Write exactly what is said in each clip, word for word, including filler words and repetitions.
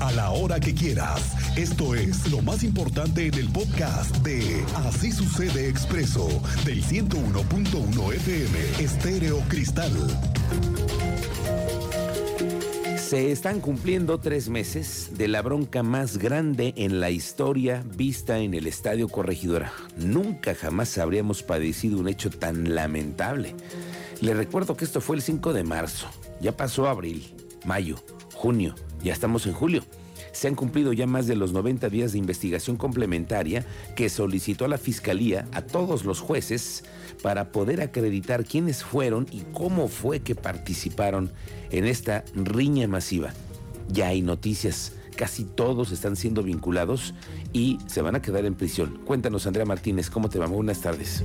a la hora que quieras. Esto es lo más importante en el podcast de Así Sucede Expreso, del ciento uno punto uno F M Estéreo Cristal. Se están cumpliendo tres meses de la bronca más grande en la historia vista en el Estadio Corregidora. Nunca jamás habríamos padecido un hecho tan lamentable. Les recuerdo que esto fue el cinco de marzo. Ya pasó abril, mayo, junio, ya estamos en julio. Se han cumplido ya más de los noventa días de investigación complementaria que solicitó a la Fiscalía a todos los jueces para poder acreditar quiénes fueron y cómo fue que participaron en esta riña masiva. Ya hay noticias, casi todos están siendo vinculados y se van a quedar en prisión. Cuéntanos, Andrea Martínez, ¿cómo te va? Buenas tardes.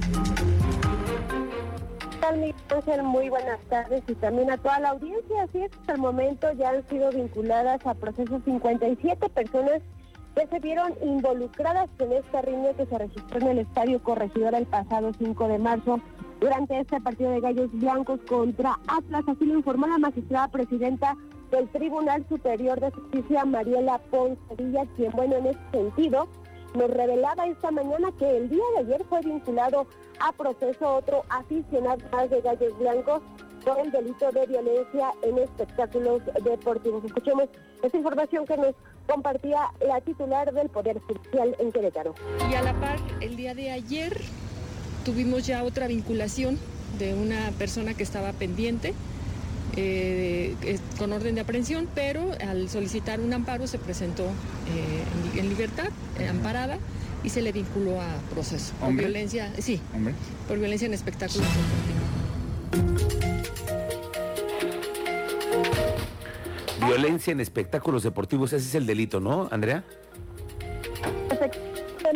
Muy buenas tardes y también a toda la audiencia. Así es, hasta el momento ya han sido vinculadas a proceso cincuenta y siete personas que se vieron involucradas en esta riña que se registró en el Estadio Corregidora el pasado cinco de marzo durante este partido de Gallos Blancos contra Atlas. Así lo informó la magistrada presidenta del Tribunal Superior de Justicia, Mariela Ponce Villa, quien, bueno, en ese sentido nos revelaba esta mañana que el día de ayer fue vinculado a proceso otro aficionado más de Gallos Blancos por el delito de violencia en espectáculos deportivos. Escuchemos esta información que nos compartía la titular del Poder Judicial en Querétaro. Y a la par, el día de ayer tuvimos ya otra vinculación de una persona que estaba pendiente eh, con orden de aprehensión, pero al solicitar un amparo se presentó eh, en libertad, eh, amparada, y se le vinculó a proceso. Por violencia, sí, ¿Hombre? por violencia en espectáculos deportivos. Violencia en espectáculos deportivos, ese es el delito, ¿no, Andrea?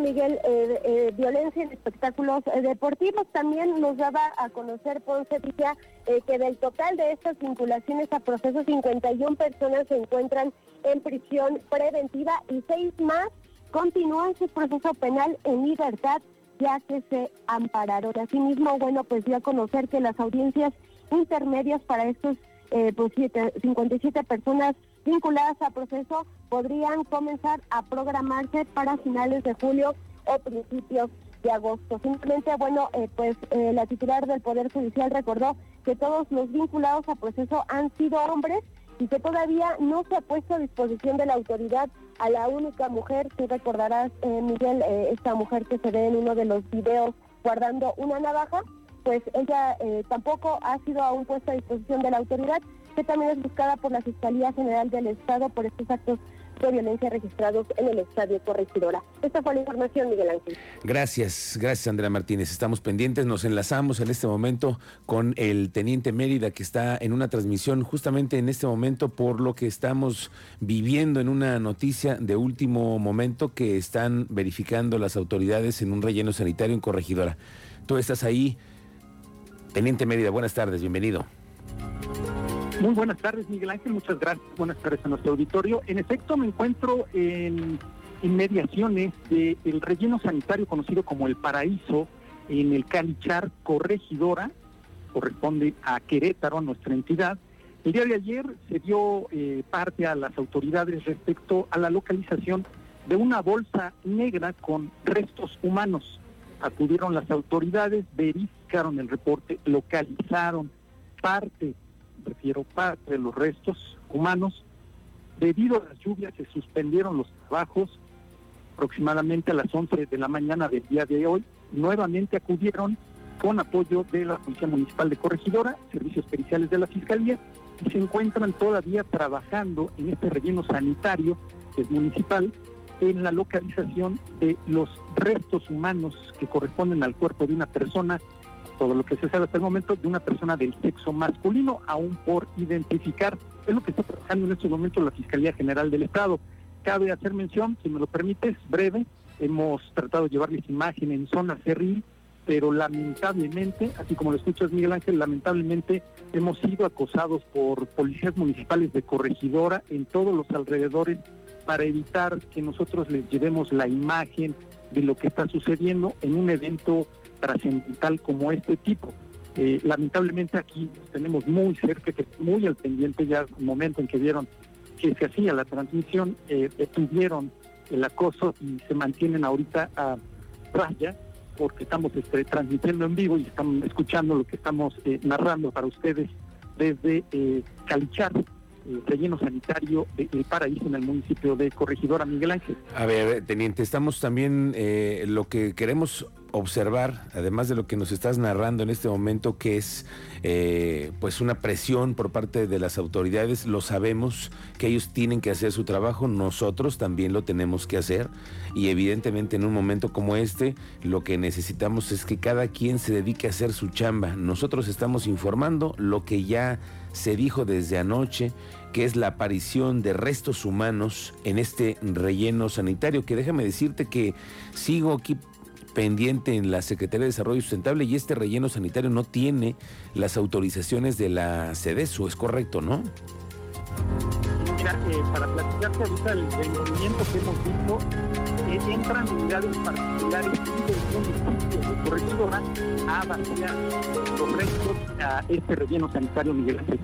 Miguel, eh, eh, violencia en espectáculos deportivos. También nos daba a conocer Ponce Villa eh, que del total de estas vinculaciones a proceso, cincuenta y una personas se encuentran en prisión preventiva y seis más continúan su proceso penal en libertad, ya que se ampararon. Asimismo, bueno, pues dio a conocer que las audiencias intermedias para estos eh, pues siete, cincuenta y siete personas vinculadas a proceso podrían comenzar a programarse para finales de julio o principios de agosto. Simplemente, bueno, eh, pues eh, la titular del Poder Judicial recordó que todos los vinculados a proceso han sido hombres y que todavía no se ha puesto a disposición de la autoridad a la única mujer. Tú recordarás, eh, Miguel, eh, esta mujer que se ve en uno de los videos guardando una navaja, pues ella eh, tampoco ha sido aún puesta a disposición de la autoridad, que también es buscada por la Fiscalía General del Estado por estos actos de violencia registrados en el Estadio Corregidora. Esta fue la información, Miguel Ángel. Gracias, gracias, Andrea Martínez. Estamos pendientes, nos enlazamos en este momento con el Teniente Mérida, que está en una transmisión justamente en este momento por lo que estamos viviendo en una noticia de último momento que están verificando las autoridades en un relleno sanitario en Corregidora. Tú estás ahí, Teniente Mérida, buenas tardes, bienvenido. Muy buenas tardes, Miguel Ángel, muchas gracias. Buenas tardes a nuestro auditorio. En efecto, me encuentro en inmediaciones del relleno sanitario conocido como El Paraíso, en el Calichar Corregidora, corresponde a Querétaro, a nuestra entidad. El día de ayer se dio eh, parte a las autoridades respecto a la localización de una bolsa negra con restos humanos. Acudieron las autoridades, verificaron el reporte, localizaron parte prefiero parte de los restos humanos. Debido a las lluvias se suspendieron los trabajos aproximadamente a las once de la mañana del día de hoy. Nuevamente acudieron con apoyo de la Policía Municipal de Corregidora, servicios periciales de la Fiscalía, y se encuentran todavía trabajando en este relleno sanitario municipal en la localización de los restos humanos que corresponden al cuerpo de una persona, todo lo que se sabe hasta el momento, de una persona del sexo masculino, aún por identificar. Es lo que está trabajando en estos momentos la Fiscalía General del Estado. Cabe hacer mención, si me lo permites, breve, hemos tratado de llevarles imagen en zona cerril, pero lamentablemente, así como lo escuchas, Miguel Ángel, lamentablemente hemos sido acosados por policías municipales de Corregidora en todos los alrededores para evitar que nosotros les llevemos la imagen de lo que está sucediendo en un evento trascendental como este tipo. Eh, lamentablemente aquí tenemos muy cerca, muy al pendiente ya el momento en que vieron que se hacía la transmisión eh, detuvieron el acoso y se mantienen ahorita a raya porque estamos este, transmitiendo en vivo y están escuchando lo que estamos eh, narrando para ustedes desde eh, Calichar, eh, relleno sanitario de El Paraíso en el municipio de Corregidora, Miguel Ángel. A ver, teniente, estamos también eh, lo que queremos observar, además de lo que nos estás narrando en este momento, que es eh, pues una presión por parte de las autoridades. Lo sabemos que ellos tienen que hacer su trabajo, nosotros también lo tenemos que hacer, y evidentemente en un momento como este lo que necesitamos es que cada quien se dedique a hacer su chamba. Nosotros estamos informando lo que ya se dijo desde anoche, que es la aparición de restos humanos en este relleno sanitario, que déjame decirte que sigo aquí pendiente en la Secretaría de Desarrollo Sustentable, y este relleno sanitario no tiene las autorizaciones de la SEDESU, ¿es correcto, no? Mira, eh, para platicarte ahorita el, el movimiento que hemos visto, eh, entran unidades particulares y del municipio de Corregidora a vaciar los restos a este relleno sanitario, Miguel Ángel.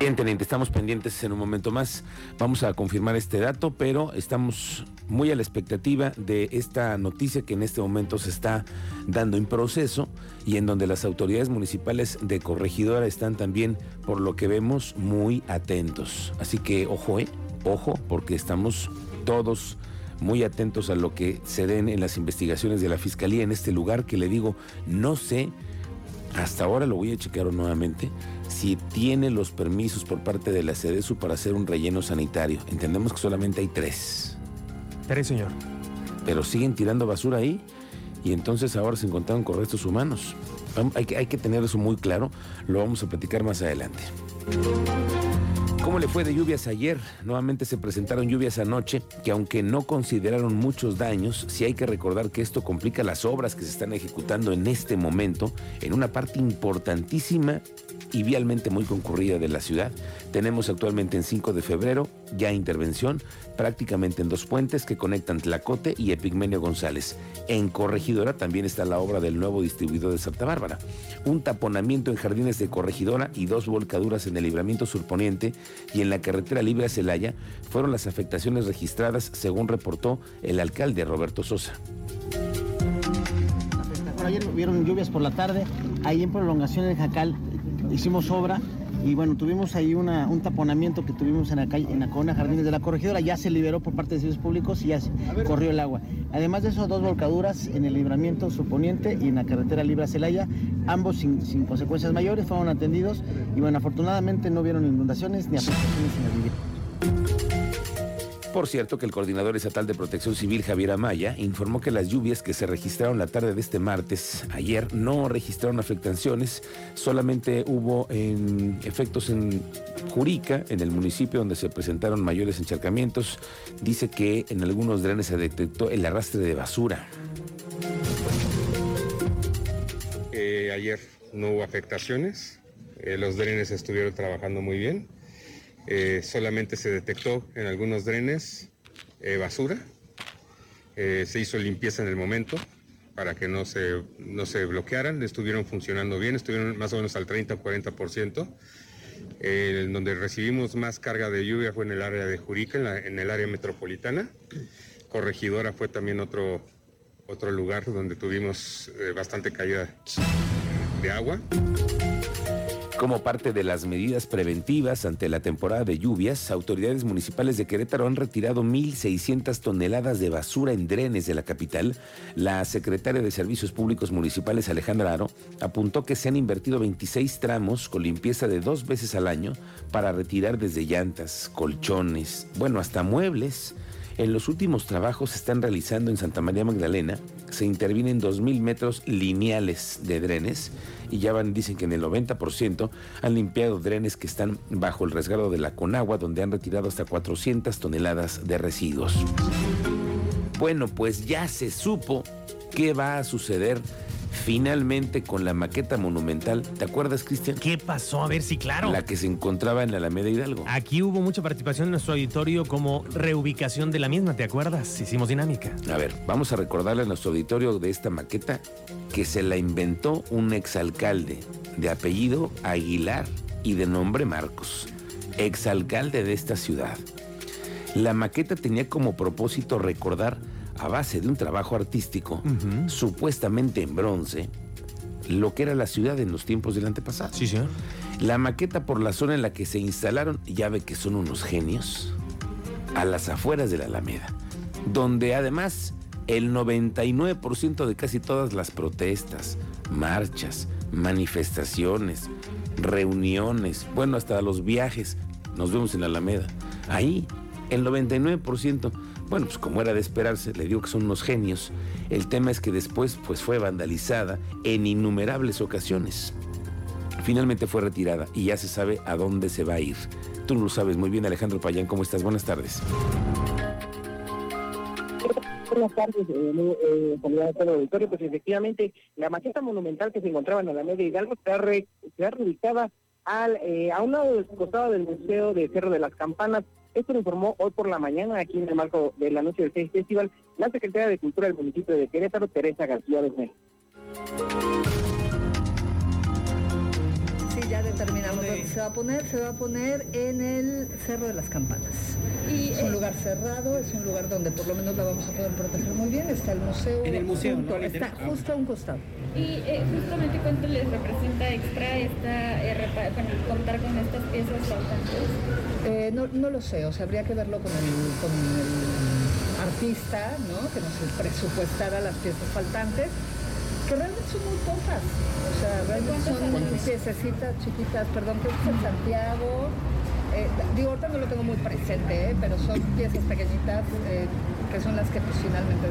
Bien, teniente, estamos pendientes en un momento más. Vamos a confirmar este dato, pero estamos muy a la expectativa de esta noticia que en este momento se está dando en proceso y en donde las autoridades municipales de Corregidora están también, por lo que vemos, muy atentos. Así que ojo, eh, ojo, porque estamos todos muy atentos a lo que se den en las investigaciones de la Fiscalía en este lugar que, le digo, no sé, hasta ahora lo voy a checar nuevamente, si tiene los permisos por parte de la SEDESU para hacer un relleno sanitario. Entendemos que solamente hay tres. Tres, señor. Pero siguen tirando basura ahí y entonces ahora se encontraron con restos humanos. Hay que, hay que tener eso muy claro, lo vamos a platicar más adelante. ¿Cómo le fue de lluvias ayer? Nuevamente se presentaron lluvias anoche, que aunque no consideraron muchos daños, sí hay que recordar que esto complica las obras que se están ejecutando en este momento en una parte importantísima y vialmente muy concurrida de la ciudad. Tenemos actualmente en cinco de febrero ya intervención prácticamente en dos puentes que conectan Tlacote y Epigmenio González. En Corregidora también está la obra del nuevo distribuidor de Santa Bárbara. Un taponamiento en Jardines de Corregidora y dos volcaduras en el libramiento surponiente y en la carretera libre a Celaya fueron las afectaciones registradas, según reportó el alcalde Roberto Sosa. Ayer hubieron lluvias por la tarde, ahí en prolongación en Jacal hicimos obra y bueno, tuvimos ahí una, un taponamiento que tuvimos en la calle, en la colonia Jardines de la Corregidora, ya se liberó por parte de servicios públicos y ya se corrió el agua. Además de eso, dos volcaduras en el libramiento surponiente y en la carretera libre a Celaya, ambos sin, sin consecuencias mayores, fueron atendidos y bueno, afortunadamente no hubieron inundaciones ni afectaciones en la vivienda. Por cierto, que el coordinador estatal de Protección Civil, Javier Amaya, informó que las lluvias que se registraron la tarde de este martes, ayer, no registraron afectaciones, solamente hubo en efectos en Jurica, en el municipio donde se presentaron mayores encharcamientos. Dice que en algunos drenes se detectó el arrastre de basura. Eh, ayer no hubo afectaciones, eh, los drenes estuvieron trabajando muy bien. Eh, solamente se detectó en algunos drenes eh, basura, eh, se hizo limpieza en el momento para que no se, no se bloquearan, estuvieron funcionando bien, estuvieron más o menos al treinta o cuarenta por ciento. Eh, donde recibimos más carga de lluvia fue en el área de Jurica, en, la, en el área metropolitana. Corregidora fue también otro, otro lugar donde tuvimos eh, bastante caída de agua. Como parte de las medidas preventivas ante la temporada de lluvias, autoridades municipales de Querétaro han retirado mil seiscientas toneladas de basura en drenes de la capital. La secretaria de Servicios Públicos Municipales, Alejandra Aro, apuntó que se han invertido veintiséis tramos con limpieza de dos veces al año para retirar desde llantas, colchones, bueno, hasta muebles. En los últimos trabajos se están realizando en Santa María Magdalena, se intervienen dos mil metros lineales de drenes y ya van, dicen que en el noventa por ciento han limpiado drenes que están bajo el resguardo de la Conagua, donde han retirado hasta cuatrocientas toneladas de residuos. Bueno, pues ya se supo qué va a suceder finalmente con la maqueta monumental. ¿Te acuerdas, Cristian? ¿Qué pasó? A ver, sí, claro. La que se encontraba en la Alameda Hidalgo. Aquí hubo mucha participación en nuestro auditorio como reubicación de la misma, ¿te acuerdas? Hicimos dinámica. A ver, vamos a recordarle a nuestro auditorio de esta maqueta que se la inventó un exalcalde de apellido Aguilar y de nombre Marcos. exalcalde de esta ciudad. La maqueta tenía como propósito recordar, a base de un trabajo artístico, uh-huh, supuestamente en bronce, lo que era la ciudad en los tiempos del antepasado. Sí, señor. La maqueta, por la zona en la que se instalaron, ya ve que son unos genios, a las afueras de la Alameda, donde además el noventa y nueve por ciento de casi todas las protestas, marchas, manifestaciones, reuniones, bueno, hasta los viajes, nos vemos en la Alameda. Ahí, el noventa y nueve por ciento, bueno, pues como era de esperarse, le digo que son unos genios. El tema es que después, pues, fue vandalizada en innumerables ocasiones. Finalmente fue retirada y ya se sabe a dónde se va a ir. Tú lo sabes muy bien, Alejandro Payán. ¿Cómo estás? Buenas tardes. Buenas tardes, eh, eh, comunidad del auditorio. Pues efectivamente, la maqueta monumental que se encontraba en Alameda Hidalgo está, re, está reubicada al, eh, a un lado del costado del Museo de Cerro de las Campanas. Esto lo informó hoy por la mañana, aquí en el marco del anuncio del Festival, la Secretaria de Cultura del municipio de Querétaro, Teresa García Benítez. Ya determinamos dónde se va a poner, se va a poner en el Cerro de las Campanas. Y es un lugar cerrado, es un lugar donde por lo menos la vamos a poder proteger muy bien, está el museo. En el museo, junto, ¿no? Está justo a un costado. Y eh, justamente cuánto les representa extra esta eh, con, contar con estas piezas faltantes. Eh, no, no lo sé, o sea, habría que verlo con el, con el artista, ¿no? Que nos presupuestara las piezas faltantes. Que realmente son muy pocas, o sea, realmente son piececitas chiquitas, perdón, que es en Santiago, eh, digo, ahorita no lo tengo muy presente, eh, pero son piezas pequeñitas eh, que son las que pues, finalmente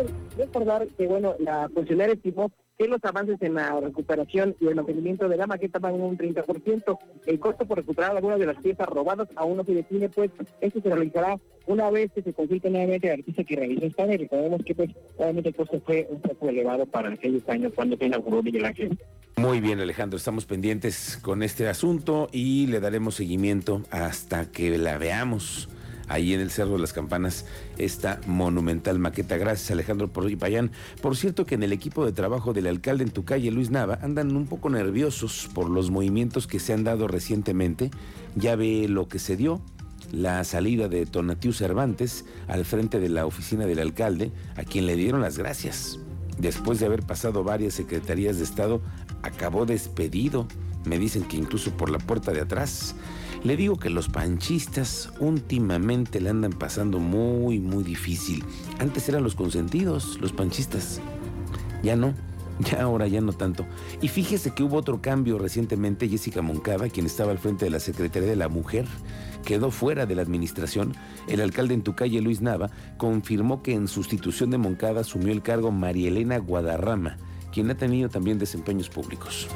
desaparecieron. Recordar que, bueno, la funcionaria estimó que los avances en la recuperación y el mantenimiento de la maqueta van en un treinta por ciento. El costo por recuperar algunas de las piezas robadas aún no se define, pues esto se realizará una vez que se consulte nuevamente al artista que realizó el panel. Recordemos que, pues, obviamente el costo fue un poco elevado para aquellos años cuando se inauguró Miguel Ángel. Muy bien, Alejandro, estamos pendientes con este asunto y le daremos seguimiento hasta que la veamos ahí en el Cerro de las Campanas, esta monumental maqueta. Gracias, Alejandro Payán. Por cierto, que en el equipo de trabajo del alcalde en tu calle, Luis Nava, andan un poco nerviosos por los movimientos que se han dado recientemente. Ya ve lo que se dio, la salida de Tonatiuh Cervantes al frente de la oficina del alcalde, a quien le dieron las gracias. Después de haber pasado varias secretarías de Estado, acabó despedido. Me dicen que incluso por la puerta de atrás. Le digo que los panchistas últimamente le andan pasando muy, muy difícil. Antes eran los consentidos, los panchistas. Ya no, ya ahora ya no tanto. Y fíjese que hubo otro cambio recientemente. Jessica Moncada, quien estaba al frente de la Secretaría de la Mujer, quedó fuera de la administración. El alcalde en tu calle, Luis Nava, confirmó que en sustitución de Moncada asumió el cargo Marielena Guadarrama, quien ha tenido también desempeños públicos.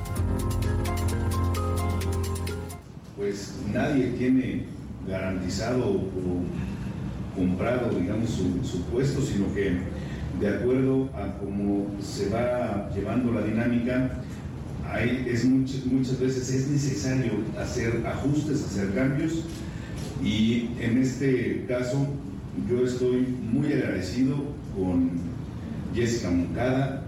Pues nadie tiene garantizado o comprado, digamos, su, su puesto, sino que de acuerdo a cómo se va llevando la dinámica, hay, es muchas, muchas veces es necesario hacer ajustes, hacer cambios, y en este caso yo estoy muy agradecido con Jessica Moncada.